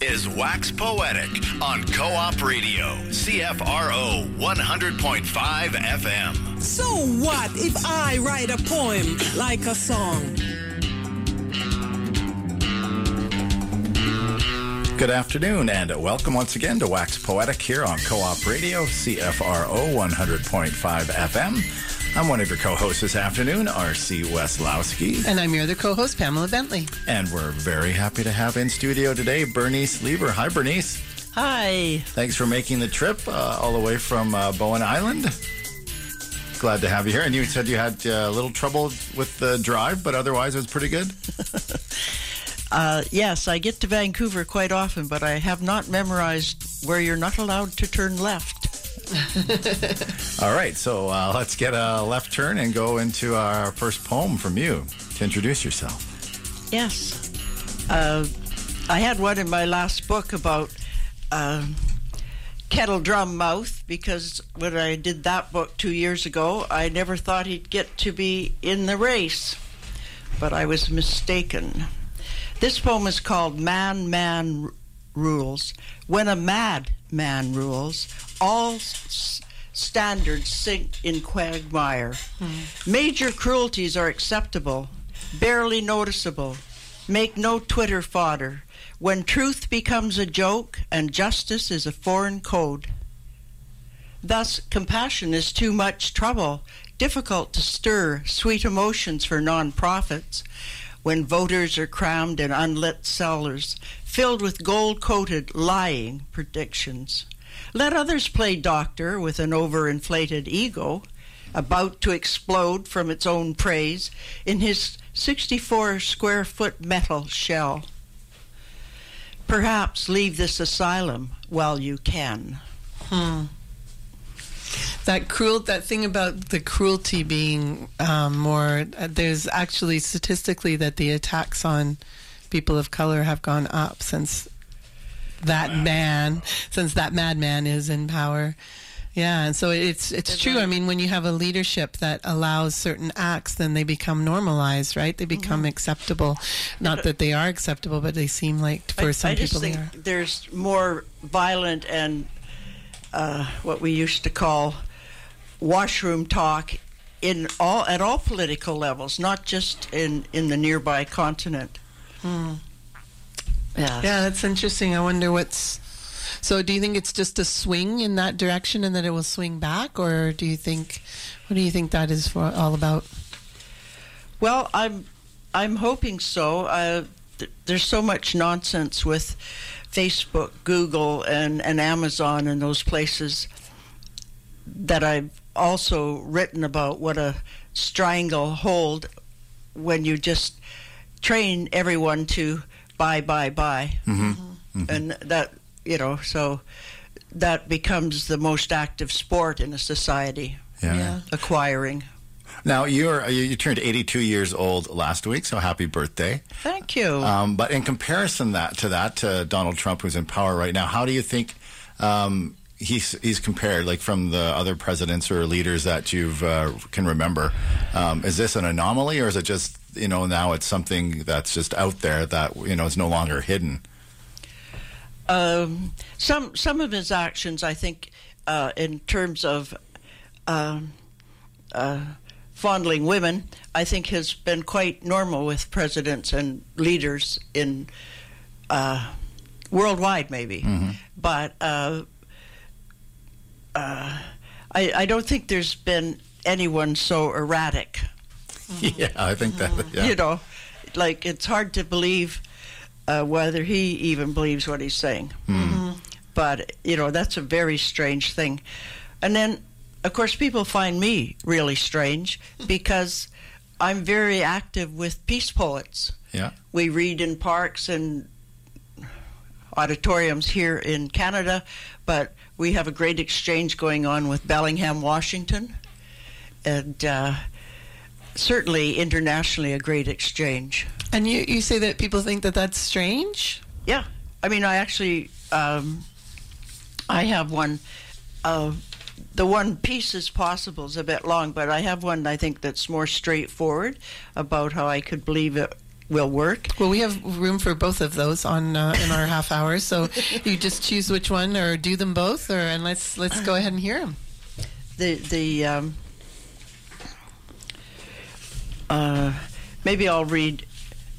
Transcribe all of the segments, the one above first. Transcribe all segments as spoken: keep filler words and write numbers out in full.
is Wax Poetic on Co-op Radio, C F R O one hundred point five F M. So what if I write a poem like a song? Good afternoon and welcome once again to Wax Poetic here on Co-op Radio, C F R O one hundred point five F M. I'm one of your co-hosts this afternoon, R C. Weslowski. And I'm your other co-host, Pamela Bentley. And we're very happy to have in studio today Bernice Lieber. Hi, Bernice. Hi. Thanks for making the trip uh, all the way from uh, Bowen Island. Glad to have you here. And you said you had uh, a little trouble with the drive, but otherwise it was pretty good. uh, yes, I get to Vancouver quite often, but I have not memorized where you're not allowed to turn left. All right, so uh, let's get a left turn and go into our first poem from you to introduce yourself. Yes. Uh, I had one in my last book about uh, kettle drum mouth, because when I did that book two years ago, I never thought he'd get to be in the race, but I was mistaken. This poem is called Man, Man R- Rules. When a mad man rules, all s- standards sink in quagmire. Mm. Major cruelties are acceptable, barely noticeable. Make no Twitter fodder. When truth becomes a joke and justice is a foreign code. Thus, compassion is too much trouble, difficult to stir sweet emotions for non-profits. When voters are crammed in unlit cellars, filled with gold-coated, lying predictions. Let others play doctor with an overinflated ego, about to explode from its own praise in his sixty-four square foot metal shell. Perhaps leave this asylum while you can. Hmm. That cruel, that thing about the cruelty being um, more, uh, there's actually statistically that the attacks on people of color have gone up since that wow. man, since that madman is in power. Yeah, and so it's it's Isn't true. It? I mean, when you have a leadership that allows certain acts, then they become normalized, right? They become mm-hmm. acceptable. Not that they are acceptable, but they seem like for I, some I people they are. I just think there's more violent and Uh, what we used to call washroom talk in all at all political levels, not just in, in the nearby continent. Mm. Yeah, yeah, that's interesting. I wonder what's. So, do you think it's just a swing in that direction, and that it will swing back, or do you think? What do you think that is for all about? Well, I'm I'm hoping so. Uh, th- there's so much nonsense with Facebook, Google, and, and Amazon and those places that I've also written about what a stranglehold when you just train everyone to buy, buy, buy. Mm-hmm. Mm-hmm. And that, you know, so that becomes the most active sport in a society, yeah. Yeah. acquiring. Now, you're, you turned eighty-two years old last week, so happy birthday. Thank you. Um, but in comparison that to that, to Donald Trump, who's in power right now, how do you think um, he's, he's compared, like from the other presidents or leaders that you uh, can remember? Um, is this an anomaly, or is it just, you know, now it's something that's just out there that, you know, is no longer hidden? Um, some, some of his actions, I think, uh, in terms of... Uh, uh, fondling women, I think has been quite normal with presidents and leaders in uh, worldwide, maybe. Mm-hmm. But uh, uh, I, I don't think there's been anyone so erratic. Mm-hmm. Yeah, I think that. Yeah. You know, like it's hard to believe uh, whether he even believes what he's saying. Mm-hmm. But you know, that's a very strange thing. And then. Of course, people find me really strange because I'm very active with peace poets. Yeah, we read in parks and auditoriums here in Canada, but we have a great exchange going on with Bellingham, Washington, and uh, certainly internationally a great exchange. And you, you say that people think that that's strange? Yeah. I mean, I actually, um, I have one, uh, the one piece is possible is a bit long, but I have one I think that's more straightforward about how I could believe it will work. Well, we have room for both of those on uh, in our half hour, so you just choose which one or do them both, or and let's let's go ahead and hear them. The the um, uh, maybe I'll read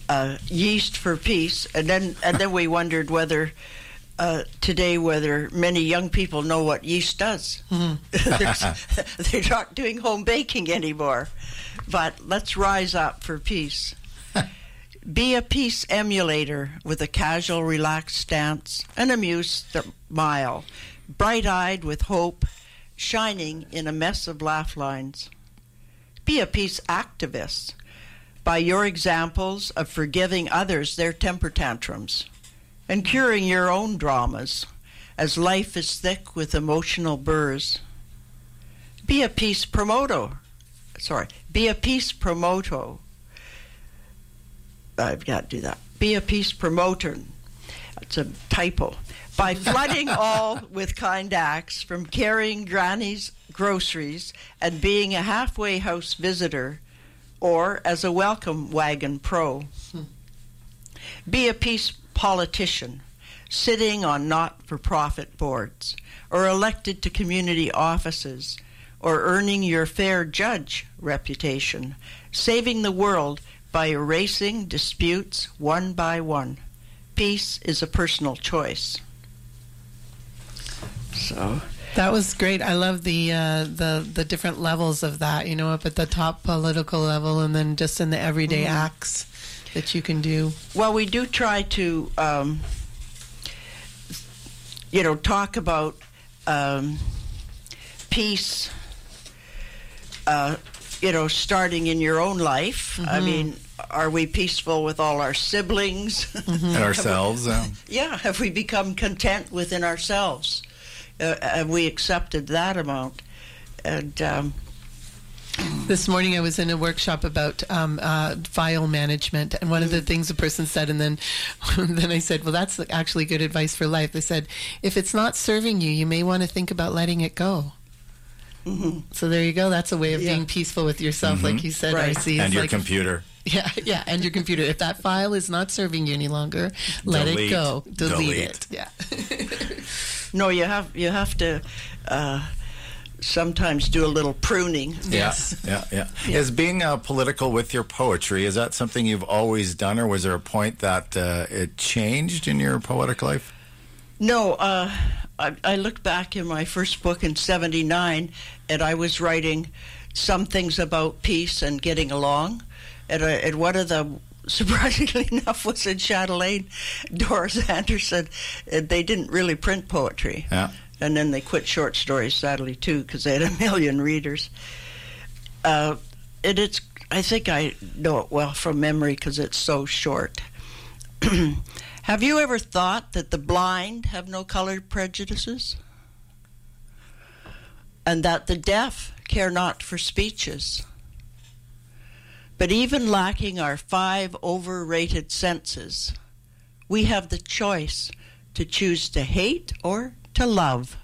uh, Yeast for Peace, and then and then we wondered whether uh, today whether many young people know what yeast does. Mm-hmm. They're not doing home baking anymore, but let's rise up for peace. Be a peace emulator with a casual, relaxed stance, an amused smile, bright-eyed with hope, shining in a mess of laugh lines. Be a peace activist by your examples of forgiving others their temper tantrums and curing your own dramas, as life is thick with emotional burrs. Be a peace promoter. Sorry, be a peace promoter. I've got to do that. Be a peace promoter. That's a typo. By flooding all with kind acts, from carrying granny's groceries and being a halfway house visitor or as a welcome wagon pro. Hmm. Be a peace politician, sitting on not-for-profit boards or elected to community offices or earning your fair judge reputation, saving the world by erasing disputes one by one. Peace is a personal choice. So that was great. I love the uh, the the different levels of that, you know, up at the top political level and then just in the everyday mm-hmm. acts that you can do. Well, we do try to, um, you know, talk about um, peace, uh you know, starting in your own life. Mm-hmm. I mean, are we peaceful with all our siblings? Mm-hmm. And ourselves. Have we, um. Yeah, have we become content within ourselves? Uh, have we accepted that amount? And um, this morning I was in a workshop about um, uh, file management, and one mm-hmm. of the things a person said, and then, then I said, well, that's actually good advice for life. They said, if it's not serving you, you may want to think about letting it go. Mm-hmm. So there you go. That's a way of yeah. being peaceful with yourself, mm-hmm. like you said, right. R C. And your like, computer. Yeah, yeah, and your computer. If that file is not serving you any longer, let Delete. it go. Delete, Delete. it. Yeah. No, you have you have to uh, sometimes do a little pruning. Yeah, yes. Yeah, yeah, yeah. Is being uh, political with your poetry, is that something you've always done, or was there a point that uh, it changed in your poetic life? No, uh, I, I look back in my first book in seventy-nine, and I was writing some things about peace and getting along. And, I, and one of them, surprisingly enough, was in Chatelaine, Doris Anderson. And they didn't really print poetry. Yeah. And then they quit short stories, sadly, too, because they had a million readers. Uh, and it's, I think I know it well from memory because it's so short. Have you ever thought that the blind have no color prejudices? And that the deaf care not for speeches? But even lacking our five overrated senses, we have the choice to choose to hate or to love.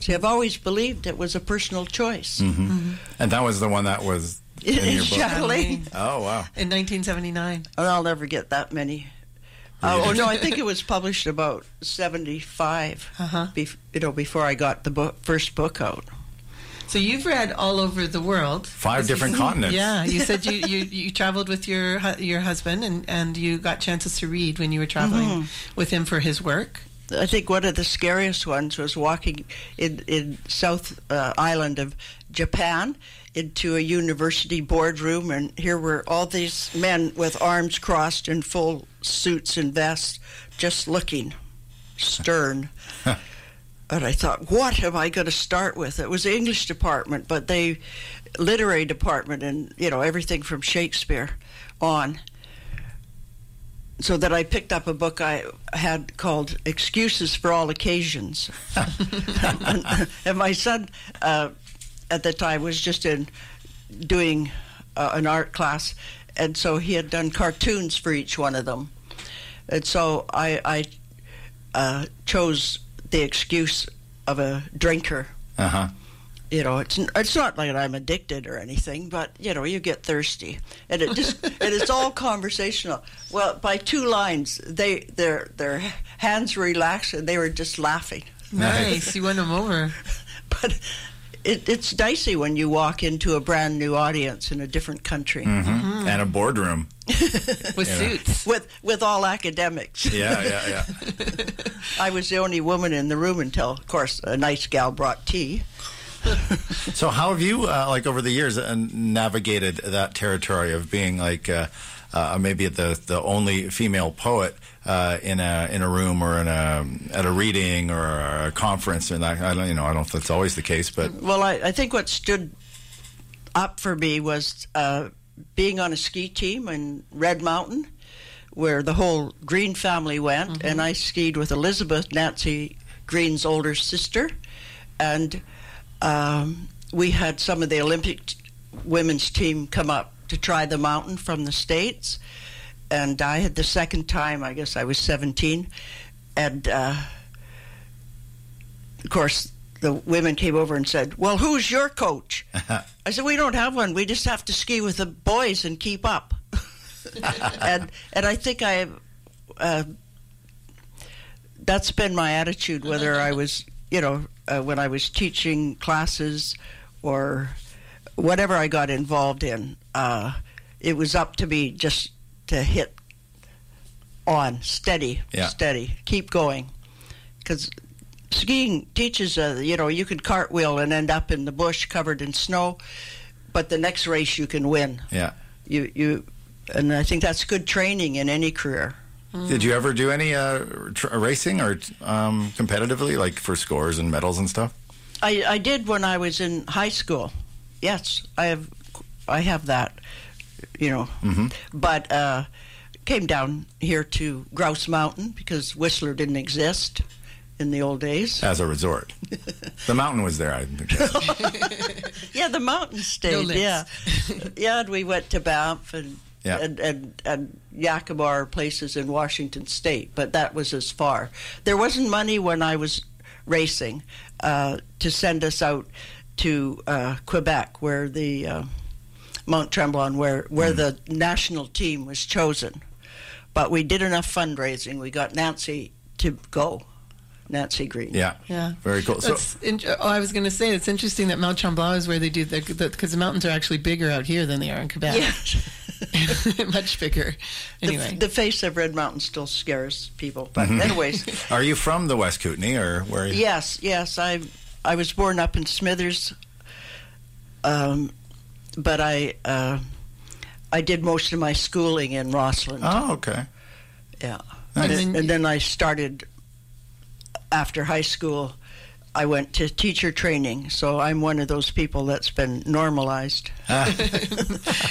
See, I've always believed it was a personal choice. Mm-hmm. Mm-hmm. And that was the one that was... In, in Chatelaine. Oh, wow. In nineteen seventy-nine. Oh, I'll never get that many. Uh, oh, no, I think it was published about seventy-five, uh-huh. bef- you know, before I got the book, first book out. So you've read all over the world. Five different continents. Yeah, you said you, you, you traveled with your your husband and, and you got chances to read when you were traveling mm-hmm. with him for his work. I think one of the scariest ones was walking in, in South uh, Island of Japan into a university boardroom, and here were all these men with arms crossed in full suits and vests, just looking stern. And I thought, what am I going to start with? It was the English department, but they, literary department, and you know everything from Shakespeare on. so that I picked up a book I had called Excuses for All Occasions. and, and my son uh, at the time was just in doing uh, an art class, and so he had done cartoons for each one of them. And so I, I uh, chose the excuse of a drinker. Uh-huh. You know, it's it's not like I'm addicted or anything, but, you know, you get thirsty. And it just and it's all conversational. Well, by two lines, they their their hands relaxed and they were just laughing. Nice. You won them over. But it, it's dicey when you walk into a brand new audience in a different country. Mm-hmm. Mm-hmm. And a boardroom. With suits. With, with all academics. Yeah, yeah, yeah. I was the only woman in the room until, of course, a nice gal brought tea. So how have you, uh, like, over the years, uh, navigated that territory of being, like, uh, uh, maybe the the only female poet uh, in a in a room or in a at a reading or a conference? And I, I don't, you know, I don't know if that's always the case, but well, I, I think what stood up for me was uh, being on a ski team in Red Mountain, where the whole Green family went, mm-hmm. and I skied with Elizabeth, Nancy Green's older sister, and Um, we had some of the Olympic t- women's team come up to try the mountain from the States, and I had the second time, I guess I was seventeen, and uh, of course the women came over and said, well, who's your coach? I said, we don't have one, we just have to ski with the boys and keep up. and and I think I uh, that's been my attitude, whether I was, you know, Uh, when I was teaching classes or whatever I got involved in, uh, it was up to me just to hit on, steady, yeah. steady, keep going. Because skiing teaches, uh, you know, you can cartwheel and end up in the bush covered in snow, but the next race you can win. Yeah. You, you, and I think that's good training in any career. Did you ever do any uh, tr- racing or um, competitively, like for scores and medals and stuff? I, I did when I was in high school. Yes, I have I have that, you know. Mm-hmm. But uh, came down here to Grouse Mountain because Whistler didn't exist in the old days. As a resort. The mountain was there, I guess. Yeah, the mountain stayed, no yeah. Yeah, and we went to Banff and... Yeah. And, and and Yakima are places in Washington State, but that was as far. There wasn't money when I was racing uh, to send us out to uh, Quebec, where the uh, Mont Tremblant, where, where mm. the national team was chosen. But we did enough fundraising. We got Nancy to go. Nancy Green. Yeah, yeah, very cool. So, in- oh, I was going to say, it's interesting that Mount Tremblant is where they do the, because the, the mountains are actually bigger out here than they are in Quebec. Yeah. Much bigger. Anyway, the, the face of Red Mountain still scares people. But mm-hmm. anyways, are you from the West Kootenay or where? Are you? Yes, yes. I I was born up in Smithers, um, but I uh, I did most of my schooling in Rossland. Oh, okay. Yeah, nice. and, then, and then I started. After high school, I went to teacher training, so I'm one of those people that's been normalized.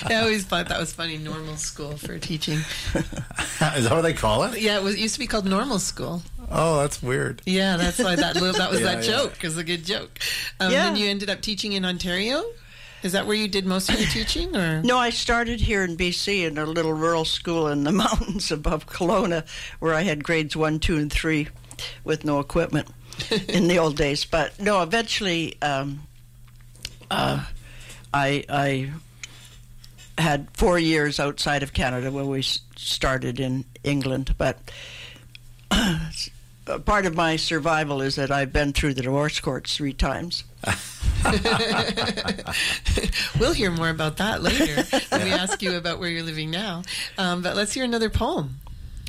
I always thought that was funny, normal school for teaching. Is that what they call it? Yeah, it, was, it used to be called normal school. Oh, that's weird. Yeah, that's why that that was yeah, that joke. Yeah. It was a good joke. Um, yeah. And you ended up teaching in Ontario? Is that where you did most of your teaching? Or no, I started here in B C in a little rural school in the mountains above Kelowna, where I had grades one, two, and three. With no equipment in the old days, but no. Eventually, um, uh, I, I had four years outside of Canada when we started in England. But uh, part of my survival is that I've been through the divorce courts three times. We'll hear more about that later when we ask you about where you're living now. Um, but let's hear another poem.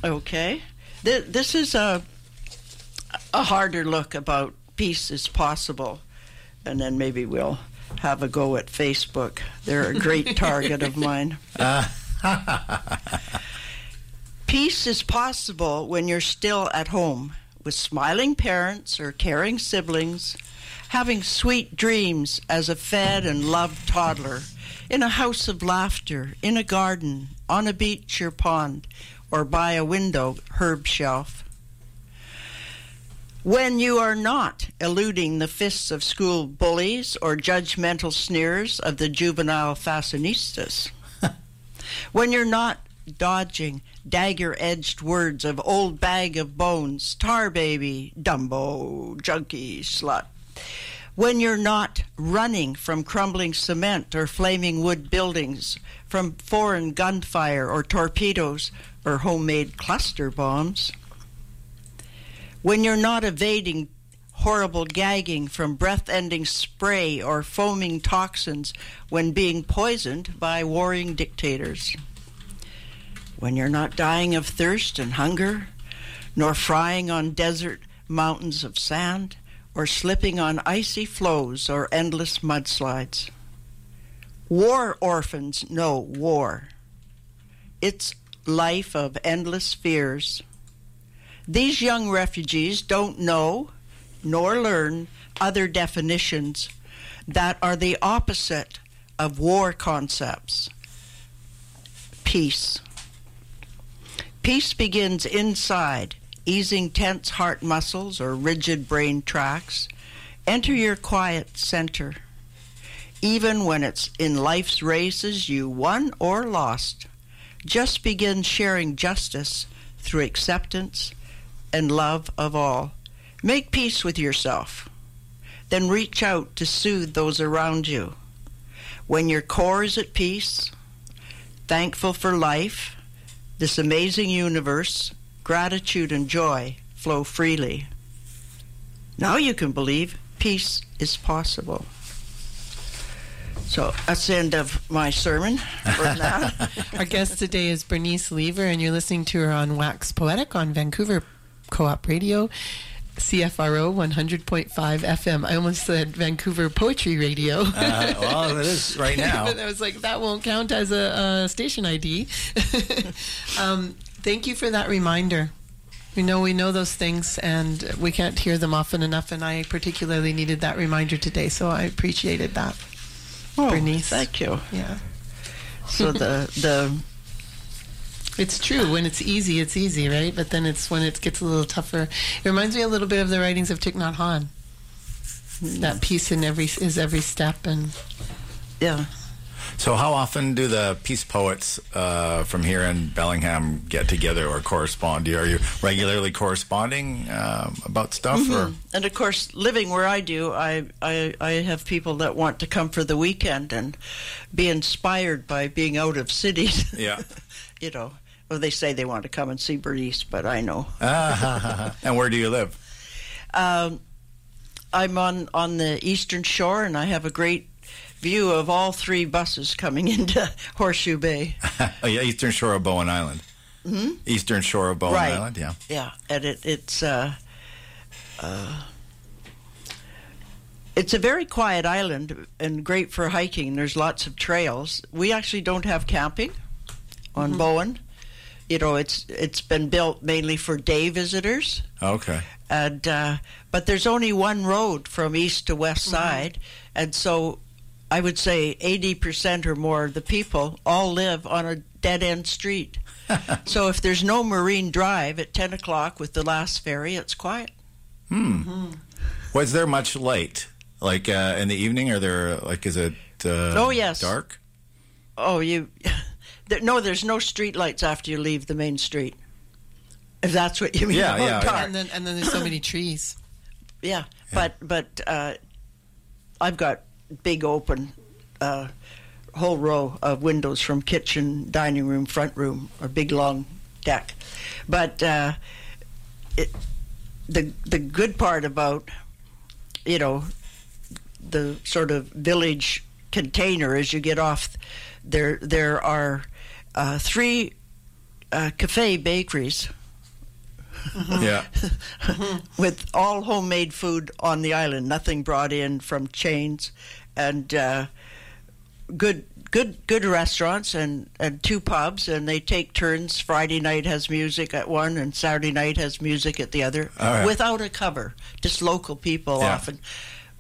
Okay, Th- this is a. a harder look about peace is possible, and then maybe we'll have a go at Facebook. They're a great target of mine. Uh. Peace is possible when you're still at home with smiling parents or caring siblings, having sweet dreams as a fed and loved toddler, in a house of laughter, in a garden, on a beach or pond, or by a window herb shelf. When you are not eluding the fists of school bullies or judgmental sneers of the juvenile fashionistas, when you're not dodging dagger-edged words of old bag of bones, tar baby, Dumbo, junkie, slut, when you're not running from crumbling cement or flaming wood buildings, from foreign gunfire or torpedoes or homemade cluster bombs, when you're not evading horrible gagging from breath-ending spray or foaming toxins when being poisoned by warring dictators, when you're not dying of thirst and hunger, nor frying on desert mountains of sand, or slipping on icy floes or endless mudslides. War orphans know war. It's life of endless fears. These young refugees don't know nor learn other definitions that are the opposite of war concepts. Peace. Peace begins inside, easing tense heart muscles or rigid brain tracts. Enter your quiet center. Even when it's in life's races you won or lost, just begin sharing justice through acceptance and love of all. Make peace with yourself, then reach out to soothe those around you. When your core is at peace, thankful for life, this amazing universe, gratitude and joy flow freely. Now you can believe peace is possible. So that's the end of my sermon for now. Our guest today is Bernice Lieber, and you're listening to her on Wax Poetic on Vancouver Co-op Radio, C F R O one hundred point five F M. I almost said Vancouver Poetry Radio. Uh, well, it is right now. But I was like, that won't count as a, a station I D. um, thank you for that reminder. We know we know those things, and we can't hear them often enough, and I particularly needed that reminder today, so I appreciated that. Oh, Bernice. Thank you. Yeah. So the the. It's true. When it's easy, it's easy, right? But then it's when it gets a little tougher. It reminds me a little bit of the writings of Thich Nhat Hanh. Mm. That peace in every is every step, and yeah. So how often do the peace poets uh, from here in Bellingham get together or correspond? Are you regularly corresponding uh, about stuff? Mm-hmm. Or? And, of course, living where I do, I, I, I have people that want to come for the weekend and be inspired by being out of cities. Yeah. You know, well, they say they want to come and see Bernice, but I know. uh, and where do you live? Um, I'm on, on the Eastern Shore, and I have a great view of all three buses coming into Horseshoe Bay. Oh, yeah, Eastern Shore of Bowen Island. Hmm? Eastern Shore of Bowen right. Island, yeah. Yeah, and it, it's uh, uh, it's a very quiet island and great for hiking. There's lots of trails. We actually don't have camping on mm-hmm. Bowen. You know, it's it's been built mainly for day visitors. Okay. And uh, but there's only one road from east to west mm-hmm. side, and so I would say eighty percent or more of the people all live on a dead-end street. So if there's no Marine Drive at ten o'clock with the last ferry, it's quiet. Hmm. Mm-hmm. Was there much light? Like uh, in the evening, are there, like, is it uh, oh, yes. dark? Oh, you... There, no, there's no street lights after you leave the main street. If that's what you mean. Yeah, oh, yeah. yeah. And, then, and then there's so many trees. Yeah, yeah. But, but uh, I've got... big open uh whole row of windows from kitchen, dining room, front room, a big long deck. But uh it, the the good part about, you know, the sort of village container as you get off, there there are uh three uh cafe bakeries. Mm-hmm. Yeah. With all homemade food on the island, nothing brought in from chains, and uh, good, good, good restaurants and, and two pubs, and they take turns. Friday night has music at one, and Saturday night has music at the other, right. Without a cover, just local people yeah. often.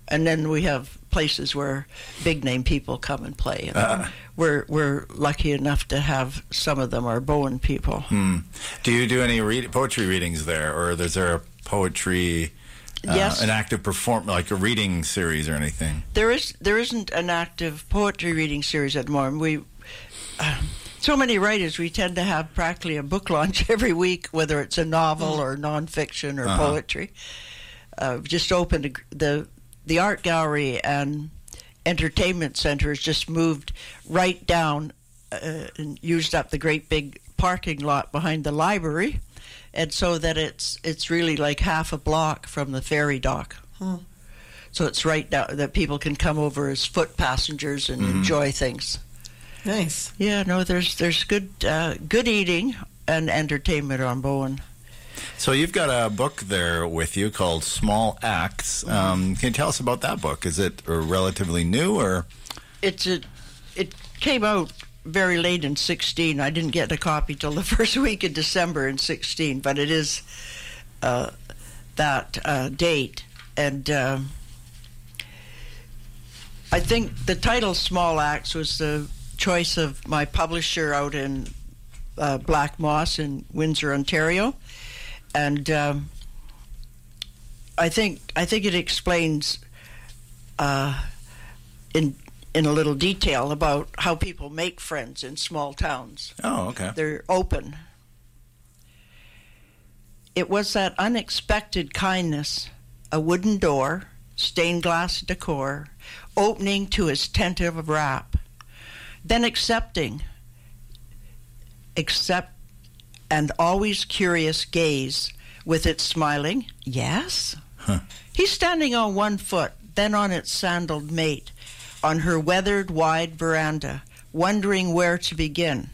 And then we have places where big name people come and play. And uh, we're we're lucky enough to have some of them are Bowen people. Hmm. Do you do any read, poetry readings there, or is there a poetry? Uh, yes. An active perform like a reading series or anything? There is there isn't an active poetry reading series at the moment. We uh, so many writers, we tend to have practically a book launch every week, whether it's a novel or nonfiction or uh-huh. poetry. Uh, just opened a, the the art gallery and entertainment center has just moved right down uh, and used up the great big parking lot behind the library. And so that it's it's really like half a block from the ferry dock. Huh. So it's right down that people can come over as foot passengers and mm-hmm. enjoy things. Nice. Yeah, no, there's there's good uh, good eating and entertainment on Bowen. So you've got a book there with you called Small Acts. Um, can you tell us about that book? Is it relatively new or? It's a, it came out very late in sixteen. I didn't get a copy till the first week in December in sixteen, but it is uh, that uh, date. And uh, I think the title Small Acts was the choice of my publisher out in uh, Black Moss in Windsor, Ontario. And um, I think I think it explains uh, in in a little detail about how people make friends in small towns. Oh, okay. They're open. It was that unexpected kindness, a wooden door, stained glass decor, opening to his tentative rap, then accepting, accept. And always curious gaze with its smiling, yes? Huh. He's standing on one foot, then on its sandaled mate, on her weathered wide veranda, wondering where to begin.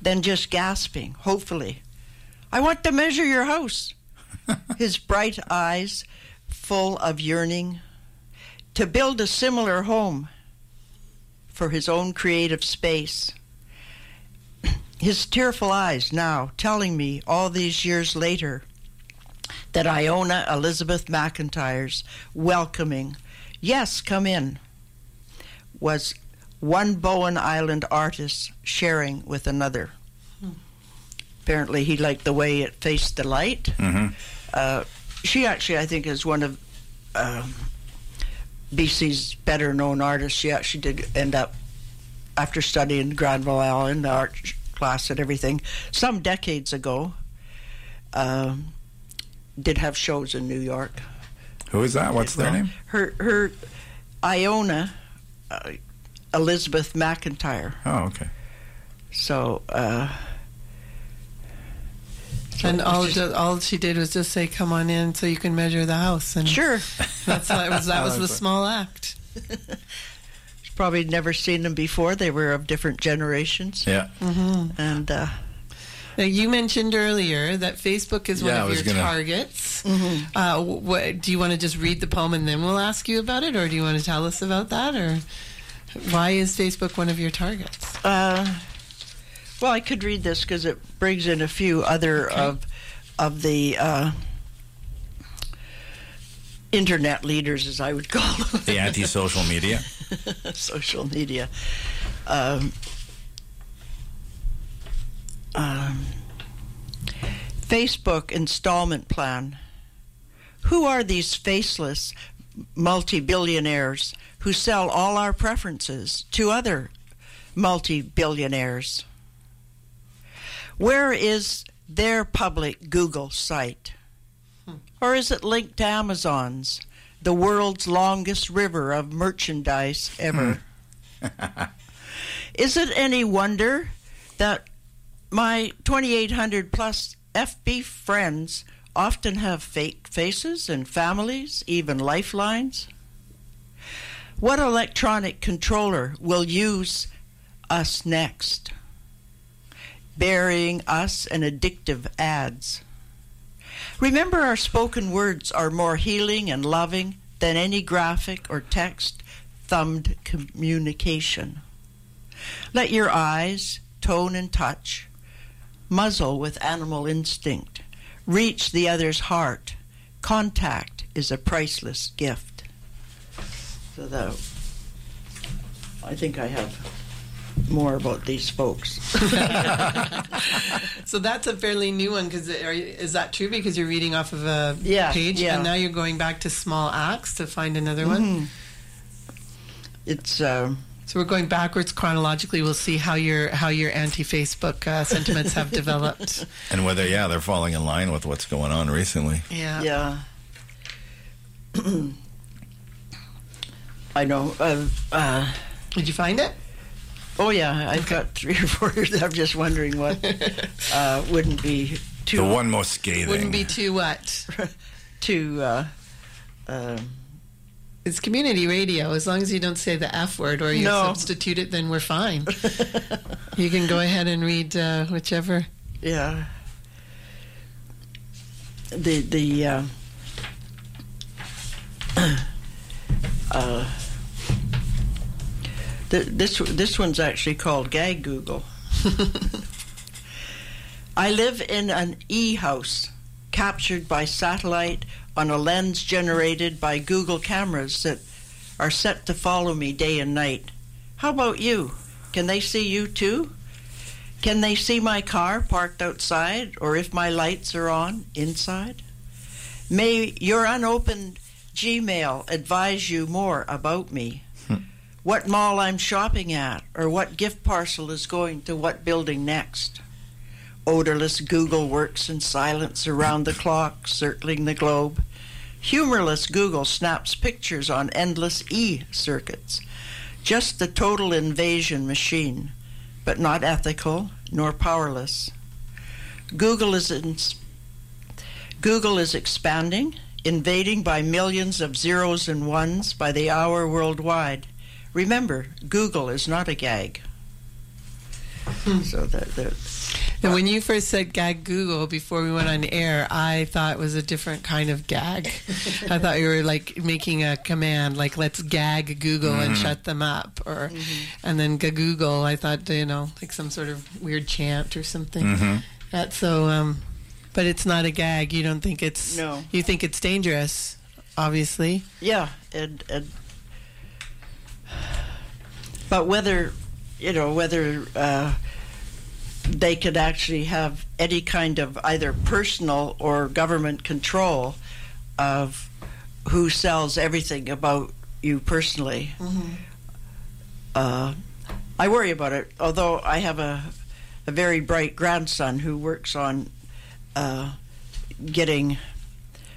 Then just gasping, hopefully, I want to measure your house. His bright eyes full of yearning to build a similar home for his own creative space. His tearful eyes now telling me all these years later that Iona Elizabeth McIntyre's welcoming, yes, come in, was one Bowen Island artist sharing with another. Hmm. Apparently he liked the way it faced the light. Mm-hmm. Uh, she actually, I think, is one of um, B C's better-known artists. She actually did end up, after studying Granville Island, the art class and everything, some decades ago, um, did have shows in New York. Who is that? What's their name? Her, her Iona uh, Elizabeth McIntyre. Oh, okay. So, uh, so and all just, just, all she did was just say, "Come on in, so you can measure the house." And sure, that's that was that was the small act. Probably never seen them before. They were of different generations. Yeah. Mm-hmm. And uh, now you mentioned earlier that Facebook is yeah, one of your gonna... targets. Mm-hmm. Uh, what, do you want to just read the poem and then we'll ask you about it, or do you want to tell us about that, or why is Facebook one of your targets? Uh, well, I could read this because it brings in a few other okay. of of the uh, internet leaders, as I would call them. The anti-social media. Social media. Um, um, Facebook installment plan. Who are these faceless multi-billionaires who sell all our preferences to other multi-billionaires? Where is their public Google site? Hmm. Or is it linked to Amazon's? The world's longest river of merchandise ever. Is it any wonder that my twenty-eight hundred plus F B friends often have fake faces and families, even lifelines? What electronic controller will use us next, burying us in addictive ads? Remember, our spoken words are more healing and loving than any graphic or text-thumbed communication. Let your eyes, tone and touch, muzzle with animal instinct, reach the other's heart. Contact is a priceless gift. So that, I think I have more about these folks. So that's a fairly new one, because is that true? Because you're reading off of a yeah, page, yeah. and now you're going back to small acts to find another mm-hmm. one. It's uh, so we're going backwards chronologically. We'll see how your how your anti-Facebook uh, sentiments have developed, and whether yeah they're falling in line with what's going on recently. Yeah, yeah. I know. Uh, uh, Did you find it? Oh, yeah, I've okay. got three or four. I'm just wondering what uh, wouldn't be too... The one most scathing. Wouldn't be too what? too... Uh, uh, it's community radio. As long as you don't say the F word or you no. substitute it, then we're fine. You can go ahead and read uh, whichever. Yeah. The... the uh, uh, This this one's actually called Gag Google. I live in an e-house, captured by satellite on a lens generated by Google cameras that are set to follow me day and night. How about you? Can they see you too? Can they see my car parked outside, or if my lights are on, inside? May your unopened Gmail advise you more about me. What mall I'm shopping at, or what gift parcel is going to what building next. Odorless Google works in silence around the clock, circling the globe. Humorless Google snaps pictures on endless e-circuits. Just the total invasion machine, but not ethical nor powerless. Google is in, Google is expanding, invading by millions of zeros and ones by the hour worldwide. Remember, Google is not a gag. Hmm. So that, that and when you first said gag Google before we went on air, I thought it was a different kind of gag. I thought you were like making a command, like let's gag Google mm. and shut them up, or mm-hmm. and then Google. I thought, you know, like some sort of weird chant or something. Mm-hmm. That's so, um, but it's not a gag. You don't think it's no. You think it's dangerous, obviously. Yeah, and. and But whether, you know, whether uh, they could actually have any kind of either personal or government control of who sells everything about you personally, mm-hmm. uh, I worry about it. Although I have a, a very bright grandson who works on uh, getting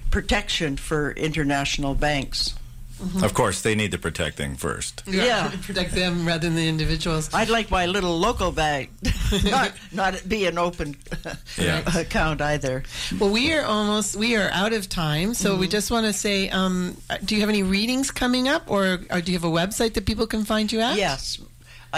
protection for international banks. Mm-hmm. Of course, they need the protecting first. Yeah, yeah. Protect them rather than the individuals. I'd like my little local bank not not be an open yeah. account either. Well, we are almost we are out of time, so mm-hmm. we just want to say, um, do you have any readings coming up, or, or do you have a website that people can find you at? Yes,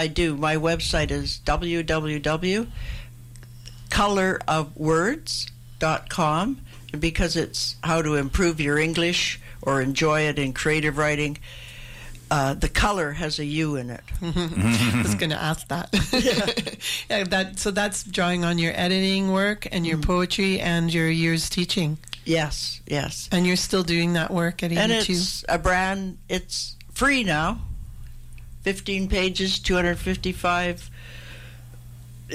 I do. My website is w w w dot color of words dot com, because it's how to improve your English or enjoy it in creative writing. Uh, the color has a U in it. I was going to ask that. Yeah. Yeah, that. So that's drawing on your editing work and your mm. poetry and your years teaching. Yes, yes. And you're still doing that work at E two. And it's a brand, it's free now. fifteen pages, two hundred fifty-five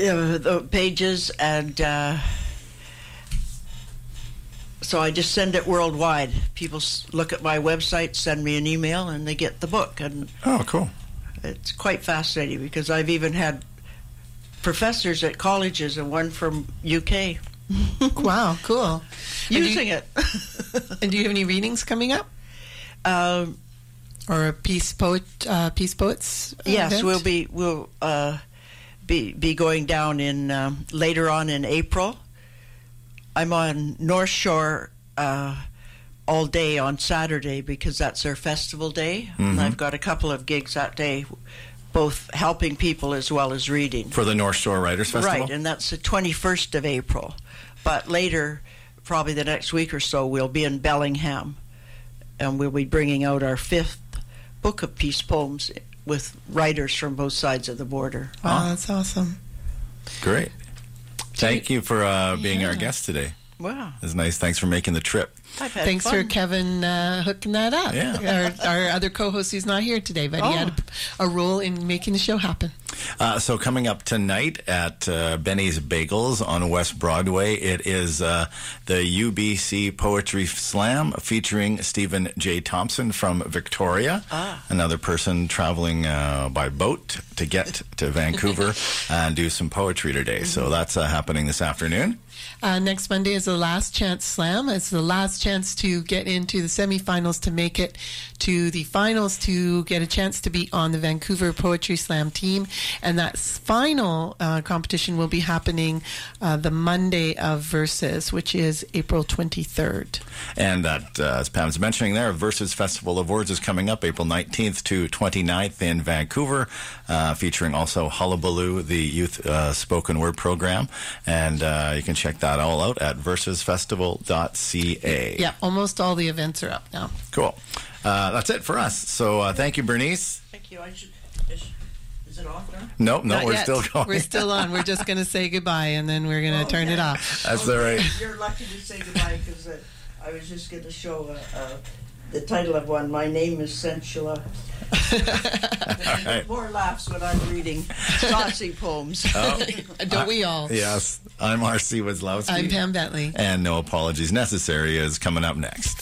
uh, pages, and... Uh, So I just send it worldwide. People look at my website, send me an email, and they get the book. And oh, cool. It's quite fascinating, because I've even had professors at colleges, and one from U K. Wow, cool. Using you, it. And do you have any readings coming up? Um, or a Peace Poet, uh, Peace Poets Yes, event? we'll be we'll uh, be, be going down in um, later on in April. I'm on North Shore uh, all day on Saturday, because that's their festival day. Mm-hmm. And I've got a couple of gigs that day, both helping people as well as reading. For the North Shore Writers Festival? Right, and that's the twenty-first of April. But later, probably the next week or so, we'll be in Bellingham, and we'll be bringing out our fifth book of peace poems with writers from both sides of the border. Wow, huh? That's awesome. Great. Thank you for uh, being yeah. our guest today. Wow. It was nice. Thanks for making the trip. I've had Thanks fun. for Kevin uh, hooking that up. Yeah. Our, our other co-host who's not here today, but oh. he had a, a role in making the show happen. Uh, so coming up tonight at uh, Benny's Bagels on West Broadway, it is uh, the U B C Poetry Slam featuring Stephen J. Thompson from Victoria, ah. another person traveling uh, by boat to get to Vancouver and do some poetry today. Mm-hmm. So that's uh, happening this afternoon. Uh, next Monday is the Last Chance Slam. It's the last chance to get into the semifinals, to make it to the finals, to get a chance to be on the Vancouver Poetry Slam team. And that final uh, competition will be happening uh, the Monday of Verses, which is April twenty-third. And that, uh, as Pam's mentioning there, Verses Festival of Words is coming up April nineteenth to twenty-ninth in Vancouver, uh, featuring also Hullabaloo, the youth uh, spoken word program. And uh, you can check that all out at verses festival dot c a. Yeah, almost all the events are up now. Cool. Uh, that's it for us. So uh, thank you, Bernice. Thank you. I should... Is it off now? No, no, Not we're yet. still going. We're still on. We're just going to say goodbye, and then we're going to oh, turn yeah. it off. That's all right. You're lucky to say goodbye, because uh, I was just going to show uh, uh, the title of one. My name is Sensula. Right. More laughs when I'm reading saucy poems. Oh. Don't we all? I, yes. I'm R C Weslowski. I'm Pam Bentley. And No Apologies Necessary is coming up next.